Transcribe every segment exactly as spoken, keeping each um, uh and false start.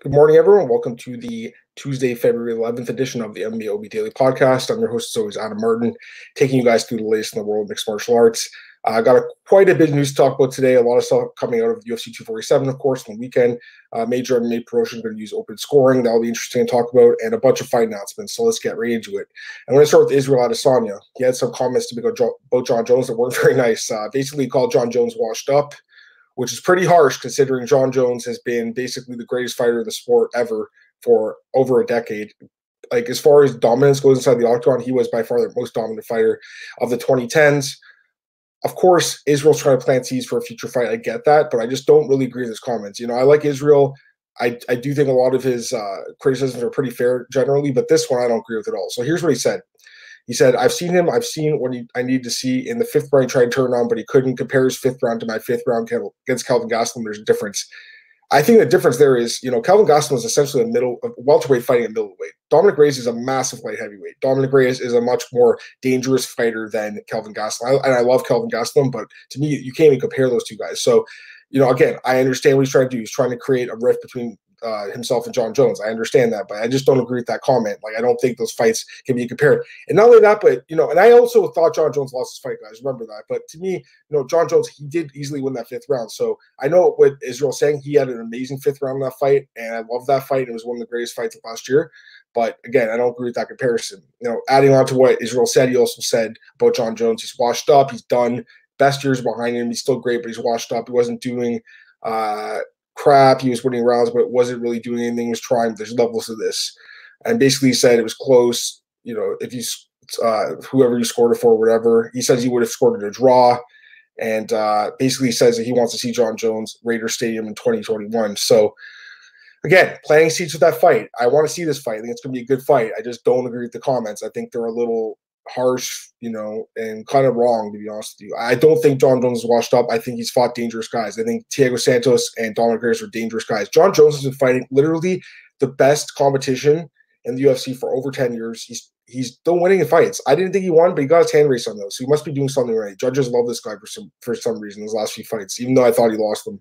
Good morning, everyone. Welcome to the Tuesday, February eleventh edition of the M M A O B Daily Podcast. I'm your host, as always, Adam Martin, taking you guys through the latest in the world of mixed martial arts. I uh, got a, quite a bit of news to talk about today. A lot of stuff coming out of U F C two forty-seven, of course, on the weekend. Uh, major M M A promotion going to use open scoring. That'll be interesting to talk about, and a bunch of fight announcements. So let's get right into it. I'm going to start with Israel Adesanya. He had some comments to make about John Jones that weren't very nice. Uh, basically, he called John Jones washed up, which is pretty harsh considering John Jones has been basically the greatest fighter of the sport ever for over a decade. Like, as far as dominance goes inside the octagon, he was by far the most dominant fighter of the twenty tens. Of course, Israel's trying to plant seeds for a future fight. I get that, but I just don't really agree with his comments. You know, I like Israel. I, I do think a lot of his uh, criticisms are pretty fair generally, but this one I don't agree with at all. So here's what he said. He said, I've seen him. I've seen what he, I need to see. In the fifth round, he tried to turn on, but he couldn't. Compare his fifth round to my fifth round against Kelvin Gastelum. There's a difference. I think the difference there is, you know, Kelvin Gastelum is essentially a middle a welterweight fighting a middleweight. Dominic Reyes is a massive light heavyweight. Dominic Reyes is a much more dangerous fighter than Kelvin Gastelum. I, and I love Kelvin Gastelum, but to me, you can't even compare those two guys. So, you know, again, I understand what he's trying to do. He's trying to create a rift between Uh, himself and John Jones. I understand that, but I just don't agree with that comment. Like, I don't think those fights can be compared. And not only that, but, you know, and I also thought John Jones lost his fight, guys. Remember that. But to me, you know, John Jones, he did easily win that fifth round. So I know what Israel's saying. He had an amazing fifth round in that fight, and I love that fight. It was one of the greatest fights of last year. But again, I don't agree with that comparison. You know, adding on to what Israel said, he also said about John Jones, he's washed up, he's done, best years behind him. He's still great, but he's washed up. He wasn't doing, uh, crap. He was winning rounds, but wasn't really doing anything. He was trying. There's levels to this. And basically he said it was close. You know, if you, uh, whoever you scored it for, whatever. He says he would have scored it a draw. And uh, basically he says that he wants to see John Jones, Raider Stadium in twenty twenty-one. So again, planting seeds with that fight. I want to see this fight. I think it's going to be a good fight. I just don't agree with the comments. I think they're a little harsh, you know, and kind of wrong, to be honest with you. I don't think John Jones is washed up. I think he's fought dangerous guys. I think Thiago Santos and Dominic Reyes are dangerous guys. John Jones has been fighting literally the best competition in the U F C for over ten years. He's he's still winning in fights. I didn't think he won, but he got his hand raised on those. So he must be doing something right. Judges love this guy for some for some reason those last few fights, even though I thought he lost them.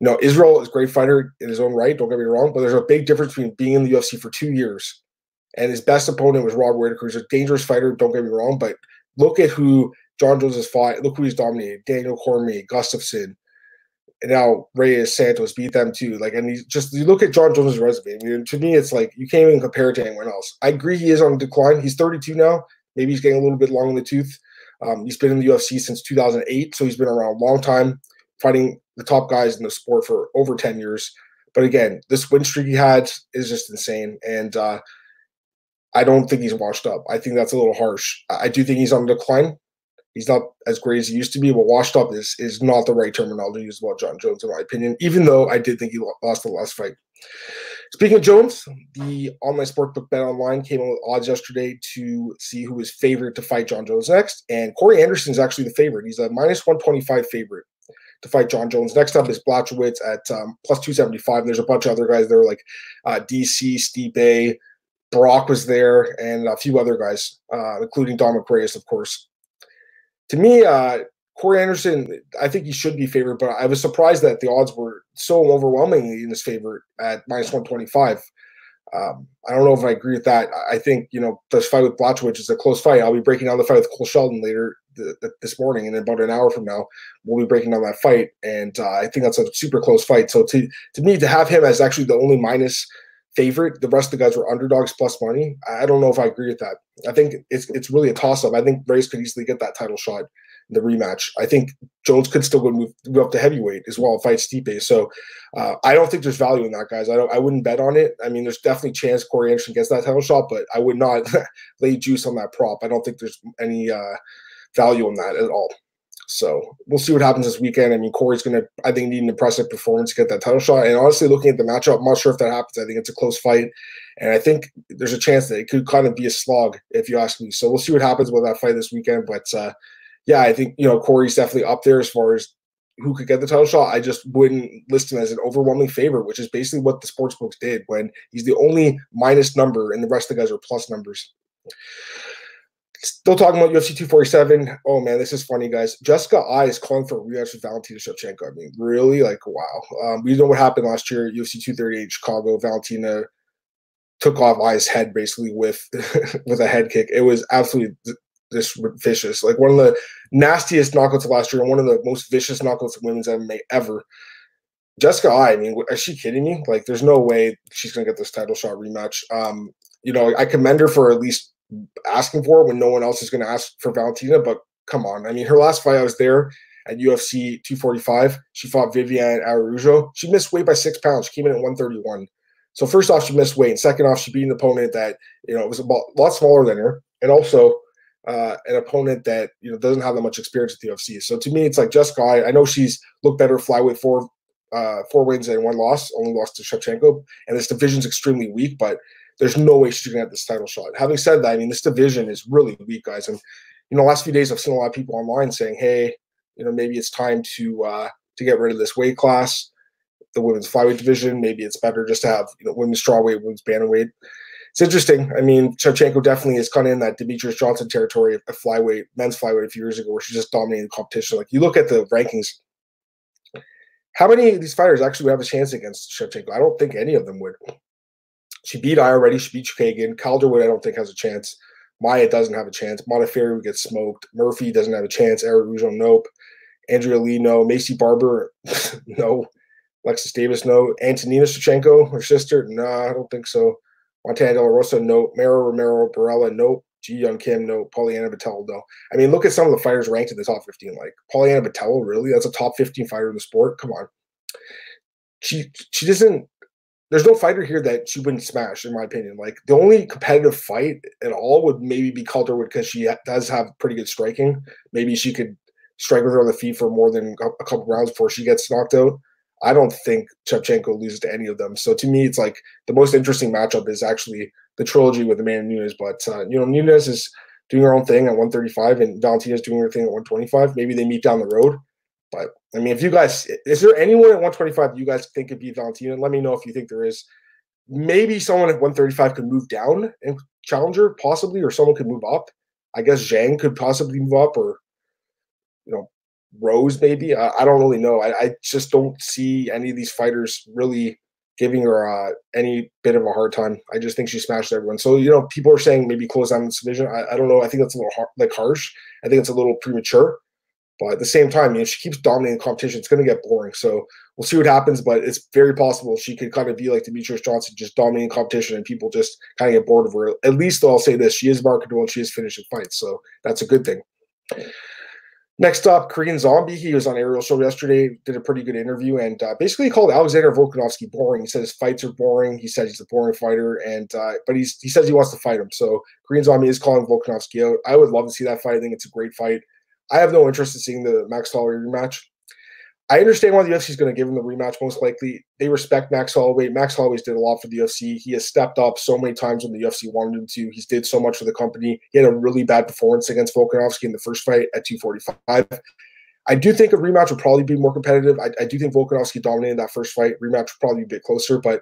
You know, Israel is a great fighter in his own right, don't get me wrong, but there's a big difference between being in the U F C for two years and his best opponent was Rob Whitaker, who's a dangerous fighter, don't get me wrong, but look at who John Jones has fought. Look who he's dominated. Daniel Cormier, Gustafson, and now Reyes, Santos, beat them too. Like, and he's just, you look at John Jones' resume. I mean, to me, it's like, you can't even compare it to anyone else. I agree he is on decline. He's thirty-two now. Maybe he's getting a little bit long in the tooth. Um, he's been in the U F C since two thousand eight, so he's been around a long time, fighting the top guys in the sport for over ten years. But again, this win streak he had is just insane. And, uh, I don't think he's washed up. I think that's a little harsh. I do think he's on the decline. He's not as great as he used to be, but washed up is is not the right terminology used about John Jones, in my opinion, even though I did think he lost the last fight. Speaking of Jones, the online sportbook BetOnline came out with odds yesterday to see who is favorite to fight John Jones next, and Corey Anderson's actually the favorite. He's a minus one twenty-five favorite to fight John Jones. Next up is Blachowicz at um, plus two seventy-five. There's a bunch of other guys there like uh, D C, Stipe, Brock was there, and a few other guys, uh, including Dominic Reyes, of course. To me, uh, Corey Anderson, I think he should be favored, but I was surprised that the odds were so overwhelmingly in his favor at minus one twenty-five. Um, I don't know if I agree with that. I think, you know, this fight with Blachowicz is a close fight. I'll be breaking down the fight with Cole Sheldon later th th this morning, and in about an hour from now, we'll be breaking down that fight, and uh, I think that's a super close fight. So to, to me, to have him as actually the only minus favorite, the rest of the guys were underdogs plus money. I don't know if I agree with that. I think it's it's really a toss-up. I think Reyes could easily get that title shot in the rematch. I think Jones could still go move, move up to heavyweight as well and fight Stipe. So uh, I don't think there's value in that, guys. I don't. I wouldn't bet on it. I mean, there's definitely a chance Corey Anderson gets that title shot, but I would not lay juice on that prop. I don't think there's any uh, value in that at all. So we'll see what happens this weekend. I mean, Corey's going to, I think, need an impressive performance to get that title shot. And honestly, looking at the matchup, I'm not sure if that happens. I think it's a close fight. And I think there's a chance that it could kind of be a slog, if you ask me. So we'll see what happens with that fight this weekend. But, uh, yeah, I think, you know, Corey's definitely up there as far as who could get the title shot. I just wouldn't list him as an overwhelming favorite, which is basically what the sportsbooks did when he's the only minus number and the rest of the guys are plus numbers. Still talking about U F C two forty-seven. Oh, man, this is funny, guys. Jessica Ai is calling for a rematch with Valentina Shevchenko. I mean, really? Like, wow. Um, we know what happened last year at U F C two thirty-eight Chicago. Valentina took off Ai's head, basically, with, with a head kick. It was absolutely this vicious. Like, one of the nastiest knockouts of last year and one of the most vicious knockouts of women's M M A ever. Jessica Ai, I mean, is she kidding me? Like, there's no way she's going to get this title shot rematch. Um, you know, I commend her for at least – asking for it when no one else is going to ask for Valentina, but come on. I mean, her last fight, I was there at U F C two forty-five. She fought Viviane Araújo. She missed weight by six pounds. She came in at one thirty-one. So first off, she missed weight, and second off, she beat an opponent that, you know, was a lot smaller than her, and also uh, an opponent that, you know, doesn't have that much experience at the U F C. So to me, it's like Jessica Ai, I know she's looked better flyweight, four uh, four wins and one loss, only lost to Shevchenko, and this division's extremely weak, but there's no way she's going to have this title shot. Having said that, I mean, this division is really weak, guys. And, you know, last few days I've seen a lot of people online saying, hey, you know, maybe it's time to uh, to get rid of this weight class, the women's flyweight division. Maybe it's better just to have, you know, women's strawweight, women's bantamweight. It's interesting. I mean, Shevchenko definitely is kind of in that Demetrius Johnson territory of flyweight, men's flyweight a few years ago, where she just dominated the competition. Like, you look at the rankings. How many of these fighters actually would have a chance against Shevchenko? I don't think any of them would. She beat I already. She beat Chukagin. Calderwood, I don't think, has a chance. Maya doesn't have a chance. Montefiore would get smoked. Murphy doesn't have a chance. Araújo, nope. Andrea Lee, no. Macy Barber, no. Alexis Davis, no. Antonina Shevchenko, her sister, nah, I don't think so. Montana De La Rosa, no. Mara Romero Barella, nope. Ji Young Kim, no. Pollyanna Battelle, no. I mean, look at some of the fighters ranked in the top fifteen. Like, Pollyanna Battelle, really? That's a top fifteen fighter in the sport? Come on. She She doesn't. There's no fighter here that she wouldn't smash, in my opinion. Like, the only competitive fight at all would maybe be Calderwood, because she does have pretty good striking. Maybe she could strike with her on the feet for more than a couple rounds before she gets knocked out. I don't think Shevchenko loses to any of them. So to me, it's like the most interesting matchup is actually the trilogy with Amanda Nunes. But, uh, you know, Nunes is doing her own thing at one thirty-five and Valentina's doing her thing at one twenty-five. Maybe they meet down the road. But, I mean, if you guys – is there anyone at one twenty-five you guys think could beat Valentina? Let me know if you think there is. Maybe someone at one thirty-five could move down and challenge her, possibly, or someone could move up. I guess Zhang could possibly move up, or, you know, Rose maybe. I, I don't really know. I, I just don't see any of these fighters really giving her uh, any bit of a hard time. I just think she smashed everyone. So, you know, people are saying maybe close down this division. I, I don't know. I think that's a little har- like harsh. I think it's a little premature. But at the same time, you know, she keeps dominating the competition. It's going to get boring. So we'll see what happens. But it's very possible she could kind of be like Demetrius Johnson, just dominating competition, and people just kind of get bored of her. At least I'll say this. She is marketable and she is finishing fights. So that's a good thing. Next up, Korean Zombie. He was on Ariel's show yesterday, did a pretty good interview, and uh, basically called Alexander Volkanovsky boring. He said his fights are boring. He said he's a boring fighter, and uh, but he's, he says he wants to fight him. So Korean Zombie is calling Volkanovsky out. I would love to see that fight. I think it's a great fight. I have no interest in seeing the Max Holloway rematch. I understand why the U F C is going to give him the rematch, most likely. They respect Max Holloway. Max Holloway's did a lot for the U F C. He has stepped up so many times when the U F C wanted him to. He's did so much for the company. He had a really bad performance against Volkanovski in the first fight at two forty-five. I do think a rematch would probably be more competitive. I, I do think Volkanovski dominated that first fight. Rematch would probably be a bit closer, but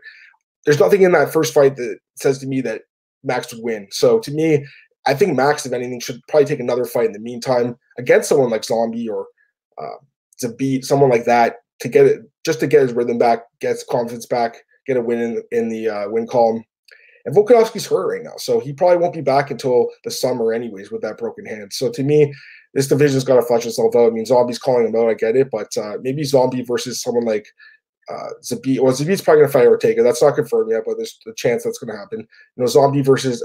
there's nothing in that first fight that says to me that Max would win. So to me, I think Max, if anything, should probably take another fight in the meantime against someone like Zombie or uh, Zabit, someone like that, to get it, just to get his rhythm back, get his confidence back, get a win in, in the uh, win column. And Volkanovski's hurt right now, so he probably won't be back until the summer anyways with that broken hand. So to me, this division's got to flesh itself out. I mean, Zombie's calling him out, I get it, but uh, maybe Zombie versus someone like Uh, Zabit, well, Zabit's probably going to fight Ortega. That's not confirmed yet, but there's a chance that's going to happen. You know, Zombie versus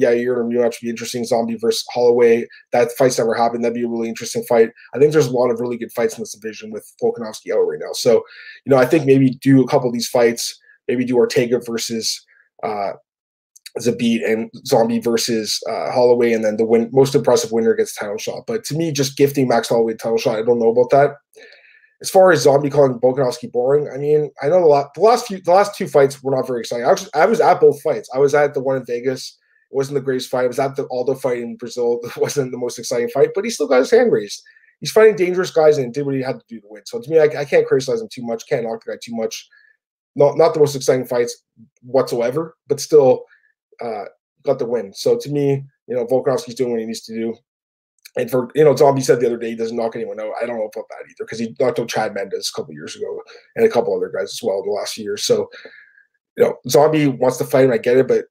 Yair and Muach would be interesting. Zombie versus Holloway, that fight's never happened. That'd be a really interesting fight. I think there's a lot of really good fights in this division with Volkanovski out right now. So, you know, I think maybe do a couple of these fights. Maybe do Ortega versus uh, Zabit and Zombie versus uh, Holloway, and then the win- most impressive winner gets the title shot. But to me, just gifting Max Holloway the title shot, I don't know about that. As far as Zombie calling Volkanovski boring, I mean, I know the last, the last few, the last two fights were not very exciting. I was, I was at both fights. I was at the one in Vegas. It wasn't the greatest fight. I was at the Aldo fight in Brazil. It wasn't the most exciting fight, but he still got his hand raised. He's fighting dangerous guys and did what he had to do to win. So to me, I, I can't criticize him too much. Can't knock the guy too much. Not, not the most exciting fights whatsoever, but still uh, got the win. So to me, you know, Volkanovsky's doing what he needs to do. And for, you know, Zombie said the other day he doesn't knock anyone out. I don't know about that either, because he knocked out Chad Mendes a couple years ago and a couple other guys as well in the last year. So, you know, Zombie wants to fight him. I get it, but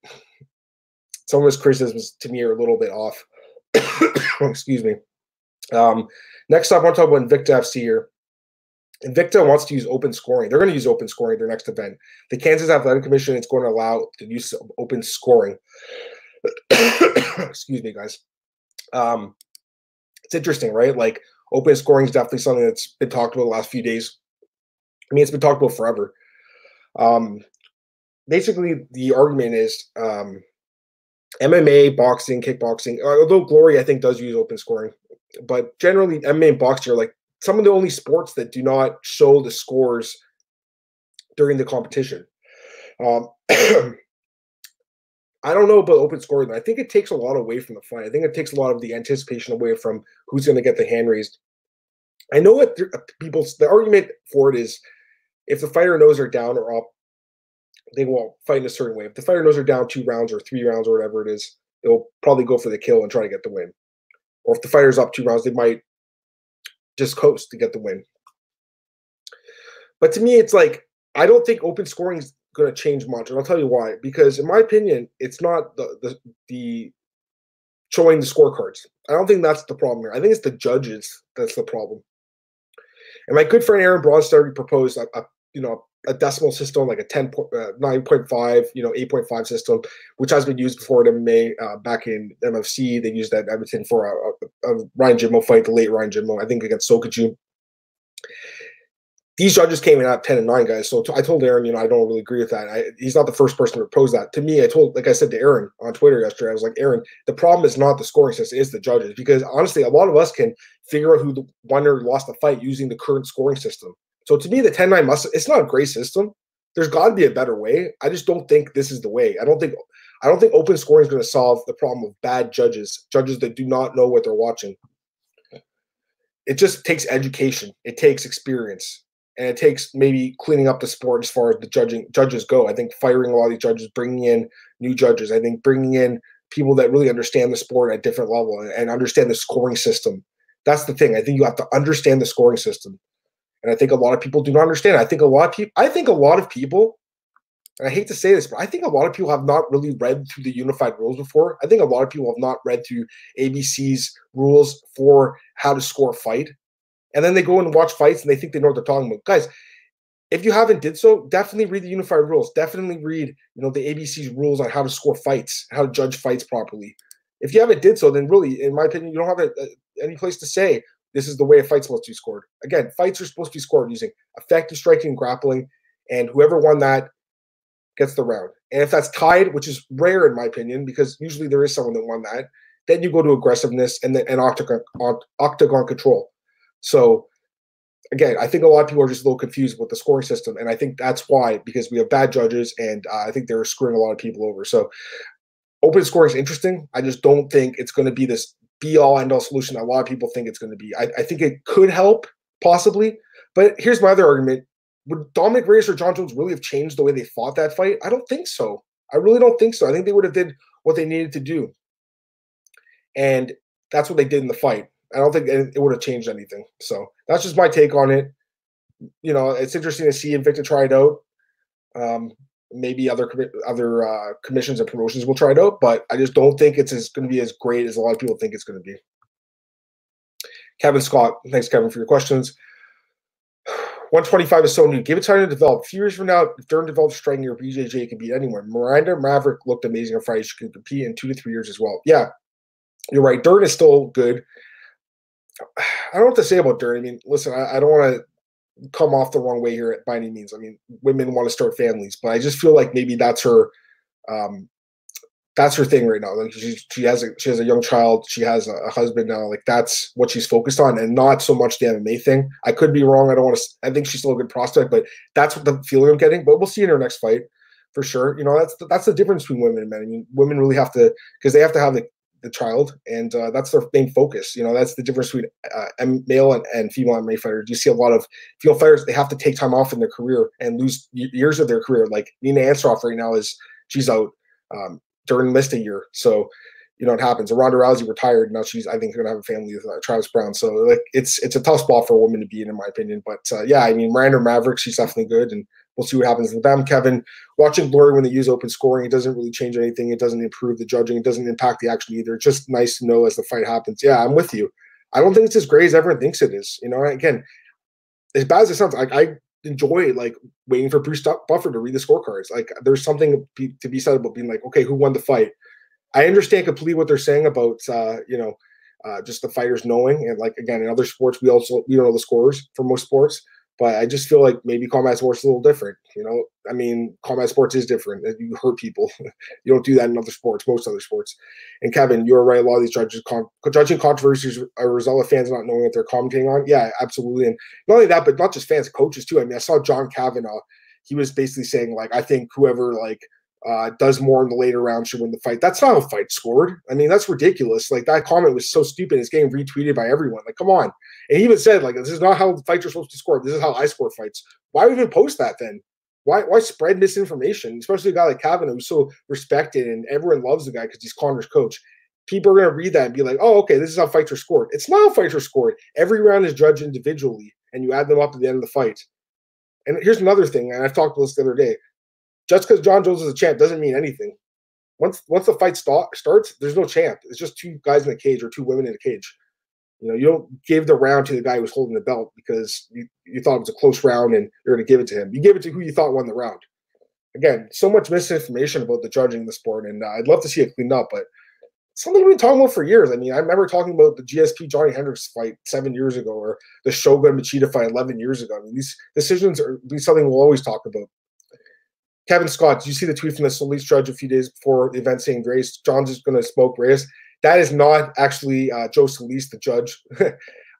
some of his criticisms to me are a little bit off. Excuse me. Um, next up, I want to talk about Invicta F C here. Invicta wants to use open scoring. They're going to use open scoring at their next event. The Kansas Athletic Commission is going to allow the use of open scoring. Excuse me, guys. Um, it's interesting, right? Like, open scoring is definitely something that's been talked about the last few days. I mean, it's been talked about forever. Um, basically, the argument is um, M M A, boxing, kickboxing, although Glory, I think, does use open scoring. But generally, M M A and boxing are like some of the only sports that do not show the scores during the competition. Um, I don't know about open scoring. I think it takes a lot away from the fight. I think it takes a lot of the anticipation away from who's going to get the hand raised. I know what th- people's the argument for it is: if the fighter knows are down or up, they won't fight in a certain way. If the fighter knows are down two rounds or three rounds or whatever it is, they'll probably go for the kill and try to get the win. Or if the fighter's up two rounds, they might just coast to get the win. But to me, it's like, I don't think open scoring is going to change much. And I'll tell you why. Because in my opinion, it's not the, the, the showing the scorecards. I don't think that's the problem here. I think it's the judges that's the problem. And my good friend Aaron Bronzer proposed a, a, you know, a decimal system, like a ten, nine point five, you know, eight point five system, which has been used before in M M A. Uh, back in M F C, they used that in Edmonton for a, a, a Ryan Jimmo fight, the late Ryan Jimmo, I think against Chukagin. These judges came in at ten and nine, guys. So t- I told Aaron, you know, I don't really agree with that. I, he's not the first person to propose that. To me, I told, like I said to Aaron on Twitter yesterday, I was like, Aaron, the problem is not the scoring system, it's the judges. Because honestly, a lot of us can figure out who the won or lost the fight using the current scoring system. So to me, the ten nine must, it's not a great system. There's got to be a better way. I just don't think this is the way. I don't think I don't think open scoring is going to solve the problem of bad judges, judges that do not know what they're watching. It just takes education. It takes experience. And it takes maybe cleaning up the sport as far as the judging judges go. I think firing a lot of these judges, bringing in new judges. I think bringing in people that really understand the sport at a different level and, and understand the scoring system. That's the thing. I think you have to understand the scoring system. And I think a lot of people do not understand. I think a lot of people, I think a lot of people, and I hate to say this, but I think a lot of people have not really read through the unified rules before. I think a lot of people have not read through A B C's rules for how to score a fight. And then they go and watch fights and they think they know what they're talking about. Guys, if you haven't did so, definitely read the unified rules. Definitely read, you know, the A B C's rules on how to score fights, how to judge fights properly. If you haven't did so, then really, in my opinion, you don't have a, a, any place to say this is the way a fight's supposed to be scored. Again, fights are supposed to be scored using effective striking and grappling, and whoever won that gets the round. And if that's tied, which is rare in my opinion, because usually there is someone that won that, then you go to aggressiveness and then and octagon, octagon control. So, again, I think a lot of people are just a little confused with the scoring system, and I think that's why, because we have bad judges, and uh, I think they're screwing a lot of people over. So, open scoring is interesting. I just don't think it's going to be this be-all, end-all solution that a lot of people think it's going to be. I, I think it could help, possibly, but here's my other argument. Would Dominic Reyes or John Jones really have changed the way they fought that fight? I don't think so. I really don't think so. I think they would have did what they needed to do, and that's what they did in the fight. I don't think it would have changed anything. So that's just my take on it. You know, it's interesting to see Invicta try it out. Um, maybe other other uh, commissions and promotions will try it out, but I just don't think it's going to be as great as a lot of people think it's going to be. Kevin Scott, thanks, Kevin, for your questions. one twenty-five is so new. Give it time to develop. A few years from now, if Durham develops striking, your B J J can beat anyone. Miranda Maverick looked amazing on Friday. She could compete in two to three years as well. Yeah, you're right. Durham is still good. I don't know what to say about Durham. I mean, listen, I, I don't want to come off the wrong way here by any means. I mean, women want to start families, but I just feel like maybe that's her, um, that's her thing right now. Like she, she has a, she has a young child. She has a, a husband now. Like that's what she's focused on, and not so much the M M A thing. I could be wrong. I don't want to. I think she's still a good prospect, but that's what the feeling I'm getting. But we'll see in her next fight for sure. You know, that's the, that's the difference between women and men. I mean, women really have to, because they have to have the. the child, and uh, that's their main focus. You know, that's the difference between uh, male and, and female M M A fighters. You see a lot of female fighters, they have to take time off in their career and lose years of their career. Like Nina Ansaroff right now is, she's out um, during list a year. So you know, it happens. Ronda Rousey retired. Now she's, I think, going to have a family with uh, Travis Brown. So, like, it's it's a tough spot for a woman to be in, in my opinion. But, uh, yeah, I mean, Miranda Maverick, she's definitely good, and we'll see what happens with them. Kevin, watching Glory when they use open scoring, it doesn't really change anything. It doesn't improve the judging. It doesn't impact the action either. It's just nice to know as the fight happens. Yeah, I'm with you. I don't think it's as great as everyone thinks it is. You know, again, as bad as it sounds, like, I enjoy, like, waiting for Bruce Buffer to read the scorecards. Like, there's something to be said about being like, okay, who won the fight? I understand completely what they're saying about, uh, you know, uh, just the fighters knowing. And, like, again, in other sports, we also, we don't know the scorers for most sports. But I just feel like maybe combat sports is a little different. You know, I mean, combat sports is different. You hurt people. You don't do that in other sports, most other sports. And, Kevin, you're right. A lot of these judges, con- judging controversies are a result of fans not knowing what they're commenting on. Yeah, absolutely. And not only that, but not just fans, coaches too. I mean, I saw John Kavanaugh. He was basically saying, like, I think whoever, like, Uh, does more in the later round should win the fight. That's not how fight scored. I mean, that's ridiculous. Like, that comment was so stupid. It's getting retweeted by everyone. Like, come on. And he even said, like, this is not how fights are supposed to score. This is how I score fights. Why even post that then? Why why spread misinformation? Especially a guy like Kavanaugh, who's so respected and everyone loves the guy because he's Conor's coach. People are going to read that and be like, oh, okay, this is how fights are scored. It's not how fights are scored. Every round is judged individually, and you add them up at the end of the fight. And here's another thing, and I talked about this the other day. Just because John Jones is a champ doesn't mean anything. Once once the fight start, starts, there's no champ. It's just two guys in a cage or two women in a cage. You know, you don't give the round to the guy who's holding the belt because you, you thought it was a close round and you're going to give it to him. You give it to who you thought won the round. Again, so much misinformation about the judging in the sport, and uh, I'd love to see it cleaned up, but something we've been talking about for years. I mean, I remember talking about the G S P Johnny Hendricks fight seven years ago or the Shogun Machida fight eleven years ago. I mean, these decisions are something we'll always talk about. Kevin Scott, did you see the tweet from the Solis judge a few days before the event saying Reyes, John's is going to smoke Reyes? That is not actually uh, Joe Solis, the judge.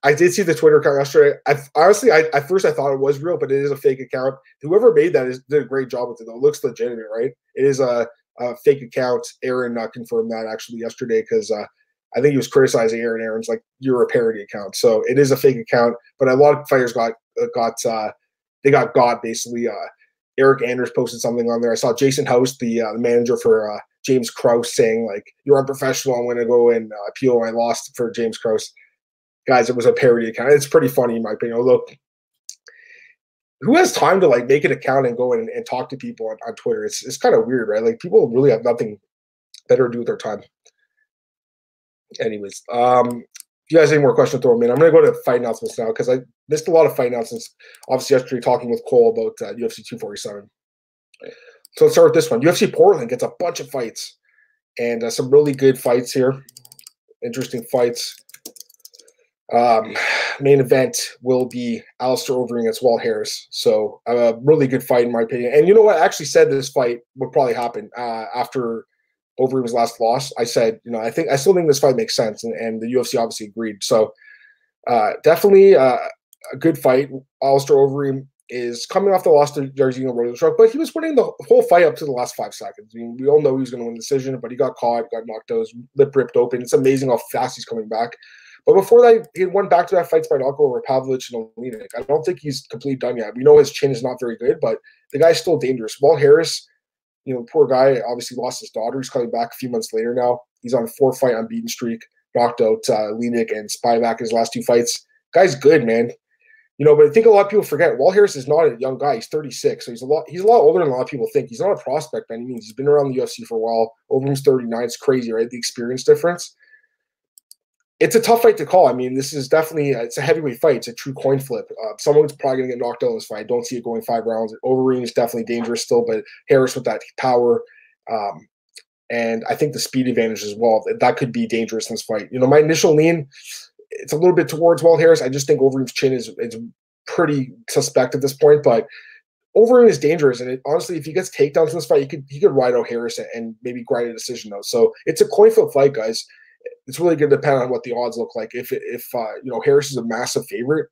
I did see the Twitter account yesterday. I've, honestly, I, at first I thought it was real, but it is a fake account. Whoever made that is, did a great job with it, though. It looks legitimate, right? It is a, a fake account. Aaron uh, confirmed that actually yesterday because uh, I think he was criticizing Aaron. Aaron's like, you're a parody account. So it is a fake account, but a lot of fighters got, got uh, they got got basically. Uh, Eric Anders posted something on there. I saw Jason House, the, uh, the manager for uh, James Krause, saying, like, you're unprofessional. I'm going to go and uh, appeal. I lost for James Krause. Guys, it was a parody account. It's pretty funny, in my opinion. Although, who has time to, like, make an account and go in and, and talk to people on, on Twitter? It's it's kind of weird, right? Like, people really have nothing better to do with their time. Anyways, um, if you guys have any more questions, throw them in. I'm going to go to fight announcements now because I missed a lot of fight announcements. Obviously, yesterday talking with Cole about uh, U F C two forty-seven. So let's start with this one. U F C Portland gets a bunch of fights and uh, some really good fights here. Interesting fights. Um, main event will be Alistair Overeem against Walt Harris. So a really good fight in my opinion. And you know what? I actually said this fight would probably happen uh, after – Overeem's last loss, I said, you know, I think I still think this fight makes sense, and, and the U F C obviously agreed. So, uh, definitely uh, a good fight. Alistair Overeem is coming off the loss to Jairzinho Rosenstruck, but he was winning the whole fight up to the last five seconds. I mean, we all know he was going to win the decision, but he got caught, got knocked out, his lip ripped open. It's amazing how fast he's coming back. But before that, he won back-to-back fights by knockout over Pavlovich and Olenek. I don't think he's completely done yet. We know his chin is not very good, but the guy's still dangerous. Walt Harris. You know, poor guy obviously lost his daughter. He's coming back a few months later now. He's on a four-fight unbeaten streak, knocked out uh, Olenek and Spivak in his last two fights. Guy's good, man. You know, but I think a lot of people forget, Walt Harris is not a young guy. He's thirty-six, so he's a lot he's a lot older than a lot of people think. He's not a prospect by any means. He's been around the U F C for a while. Overeem's thirty-nine. It's crazy, right? The experience difference. It's a tough fight to call. I mean, this is definitely – it's a heavyweight fight. It's a true coin flip. Uh, someone's probably going to get knocked out in this fight. I don't see it going five rounds. Overeem is definitely dangerous still, but Harris with that power um, and I think the speed advantage as well, that could be dangerous in this fight. You know, my initial lean, it's a little bit towards Walt Harris. I just think Overeem's chin is, is pretty suspect at this point, but Overeem is dangerous. And it, honestly, if he gets takedowns in this fight, he could, he could ride out Harris and, and maybe grind a decision out. So it's a coin flip fight, guys. It's really going to depend on what the odds look like. If, if uh, you know, Harris is a massive favorite,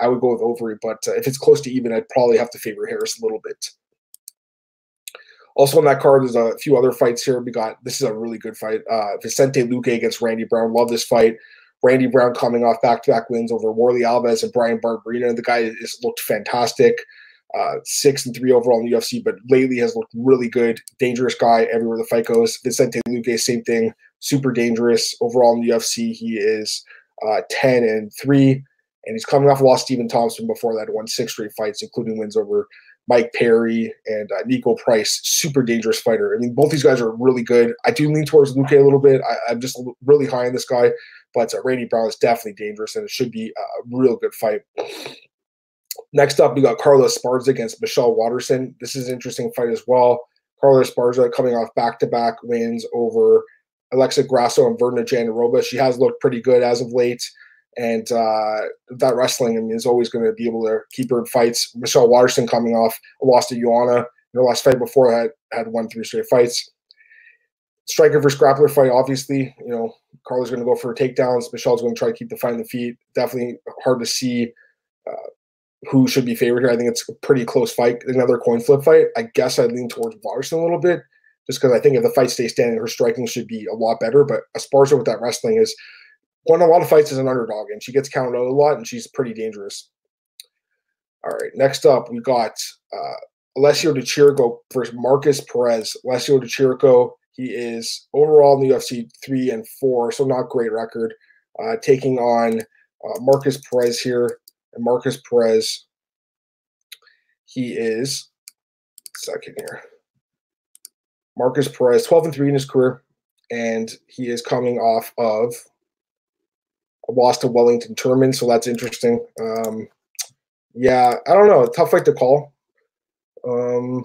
I would go with Overeem. But uh, if it's close to even, I'd probably have to favor Harris a little bit. Also on that card, there's a few other fights here. We got – this is a really good fight. Uh, Vicente Luque against Randy Brown. Love this fight. Randy Brown coming off back-to-back wins over Warley Alves and Brian Barberina. The guy is looked fantastic. uh, six and three overall in the U F C, but lately has looked really good. Dangerous guy everywhere the fight goes. Vicente Luque, same thing. Super dangerous overall in the U F C. He is uh, ten and three, and he's coming off lost Stephen Thompson before that. Won six straight fights, including wins over Mike Perry and uh, Nico Price. Super dangerous fighter. I mean, both these guys are really good. I do lean towards Luque a little bit. I, I'm just really high on this guy, but uh, Randy Brown is definitely dangerous, and it should be a real good fight. Next up, we got Carla Esparza against Michelle Watterson. This is an interesting fight as well. Carla Esparza coming off back-to-back wins over Alexa Grasso and Verna Jandaroba. She has looked pretty good as of late. And uh, that wrestling, I mean, is always going to be able to keep her in fights. Michelle Watterson coming off a loss to Joanna. Her last fight before had, had won three straight fights. Striker versus grappler fight, obviously. You know, Carla's going to go for takedowns. Michelle's going to try to keep the fight on the feet. Definitely hard to see uh, who should be favored here. I think it's a pretty close fight. Another coin flip fight. I guess I lean towards Watterson a little bit, just because I think if the fight stays standing, her striking should be a lot better. But Esparza with that wrestling has won a lot of fights as an underdog, and she gets counted out a lot, and she's pretty dangerous. All right, next up, we got uh, Alessio DeCicco versus Marcus Perez. Alessio DeCicco, he is overall in the U F C three and four, so not great record. Uh, taking on uh, Marcus Perez here, and Marcus Perez, he is second here. Marcus Perez, twelve and three in his career, and he is coming off of a loss to Wellington Turman, so that's interesting. Um, yeah, I don't know. A tough fight to call. Um,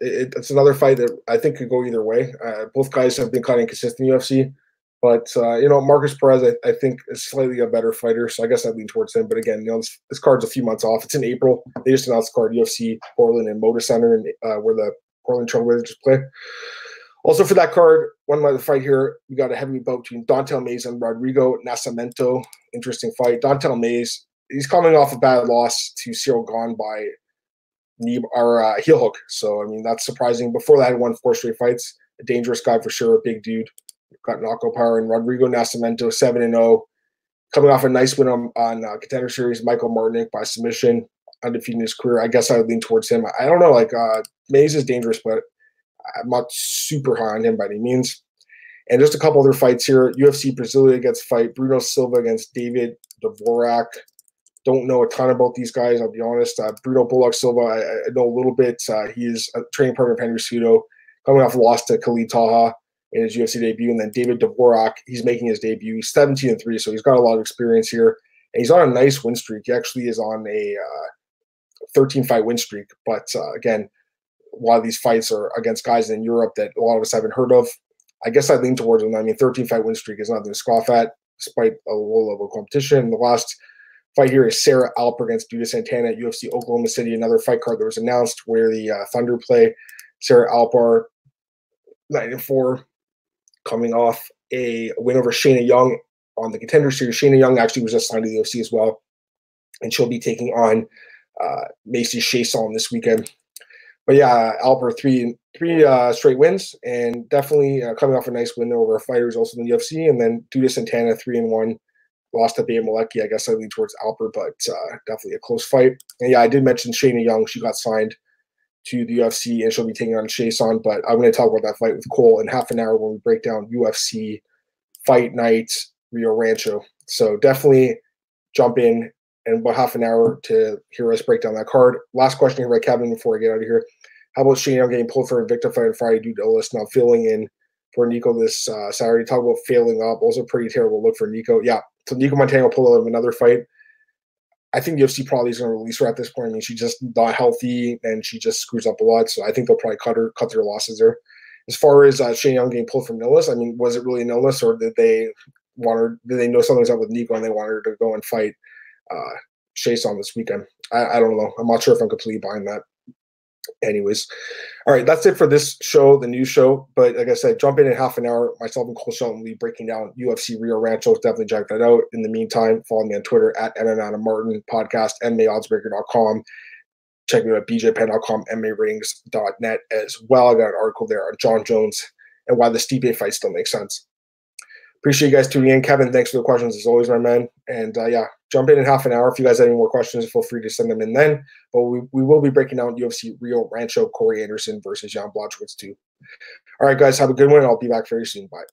it, it's another fight that I think could go either way. Uh, both guys have been kind of inconsistent in the U F C, but, uh, you know, Marcus Perez, I, I think, is slightly a better fighter, so I guess I lean towards him. But, again, you know, this, this card's a few months off. It's in April. They just announced the card, U F C Portland and Moda Center, and uh, where the – Portland Trailblazers play. Also for that card, one other fight here, we got a heavyweight bout between Dontel Mays and Rodrigo Nascimento. Interesting fight. Dontel Mays, he's coming off a bad loss to Ciryl Gane by knee or uh, heel hook. So I mean that's surprising. Before that, he won four straight fights. A dangerous guy for sure, a big dude. Got knockout power. And Rodrigo Nascimento, seven and zero, coming off a nice win on, on uh, Contender Series. Michael Martinic by submission. Undefeated in his career. I guess I would lean towards him. I don't know. Like uh, Mays is dangerous, but I'm not super high on him by any means. And just a couple other fights here. U F C Brasilia gets fight. Bruno Silva against David Dvorak. Don't know a ton about these guys, I'll be honest. Uh, Bruno Bullock Silva, I, I know a little bit. Uh, he is a training partner of Henry Cejudo, coming off a loss to Khalid Taha in his U F C debut. And then David Dvorak, he's making his debut. He's seventeen and three, so he's got a lot of experience here. And he's on a nice win streak. He actually is on a uh, thirteen-fight win streak. But, uh, again, a lot of these fights are against guys in Europe that a lot of us haven't heard of. I guess I lean towards them. I mean, thirteen-fight win streak is nothing to scoff at, despite a low-level competition. And the last fight here is Sarah Alper against Duda Santana at U F C Oklahoma City, another fight card that was announced where the uh, Thunder play. Sarah Alper, nine and four, coming off a win over Shayna Young on the Contender Series. Shayna Young actually was just signed to the U F C as well, and she'll be taking on Uh, Macy Chason this weekend. But yeah, Alper, three three uh, straight wins, and definitely uh, coming off a nice win over fighters also in the U F C. And then Duda Santana, three and one, lost to Bea Malecki. I guess I lean towards Alper, but uh, definitely a close fight. And yeah, I did mention Shayna Young. She got signed to the U F C, and she'll be taking on Chason. But I'm going to talk about that fight with Cole in half an hour when we break down U F C Fight Night Rio Rancho. So definitely jump in and about half an hour to hear us break down that card. Last question here by Kevin before I get out of here. How about Shane Young getting pulled for Invicta fight on Friday due to illness, now filling in for Nico this uh, Saturday? Talk about failing up. Also pretty terrible look for Nico. Yeah, so Nico Montano pulled out of another fight. I think the U F C probably is going to release her at this point. I mean, she's just not healthy, and she just screws up a lot. So I think they'll probably cut her, cut their losses there. As far as uh, Shane Young getting pulled from illness, I mean, was it really an illness, or did they want her? Did they know something's up with Nico and they wanted her to go and fight Uh, Chase on this weekend? I, I don't know. I'm not sure if I'm completely buying that. Anyways, all right, that's it for this show, the news show. But like I said, jump in in half an hour. Myself and Cole Shelton will be breaking down U F C Rio Rancho. Definitely check that out. In the meantime, follow me on Twitter at M M Adam Martin podcast, M M A oddsbreaker dot com. Check me out at B J Penn dot com, M M A ratings dot net as well. I got an article there on John Jones and why the Stipe fight still makes sense. Appreciate you guys tuning in. Kevin, thanks for the questions as always, my man. And uh, yeah, jump in in half an hour. If you guys have any more questions, feel free to send them in then. But we, we will be breaking down U F C Rio Rancho Corey Anderson versus Jan Blachowicz too. All right, guys, have a good one. I'll be back very soon. Bye.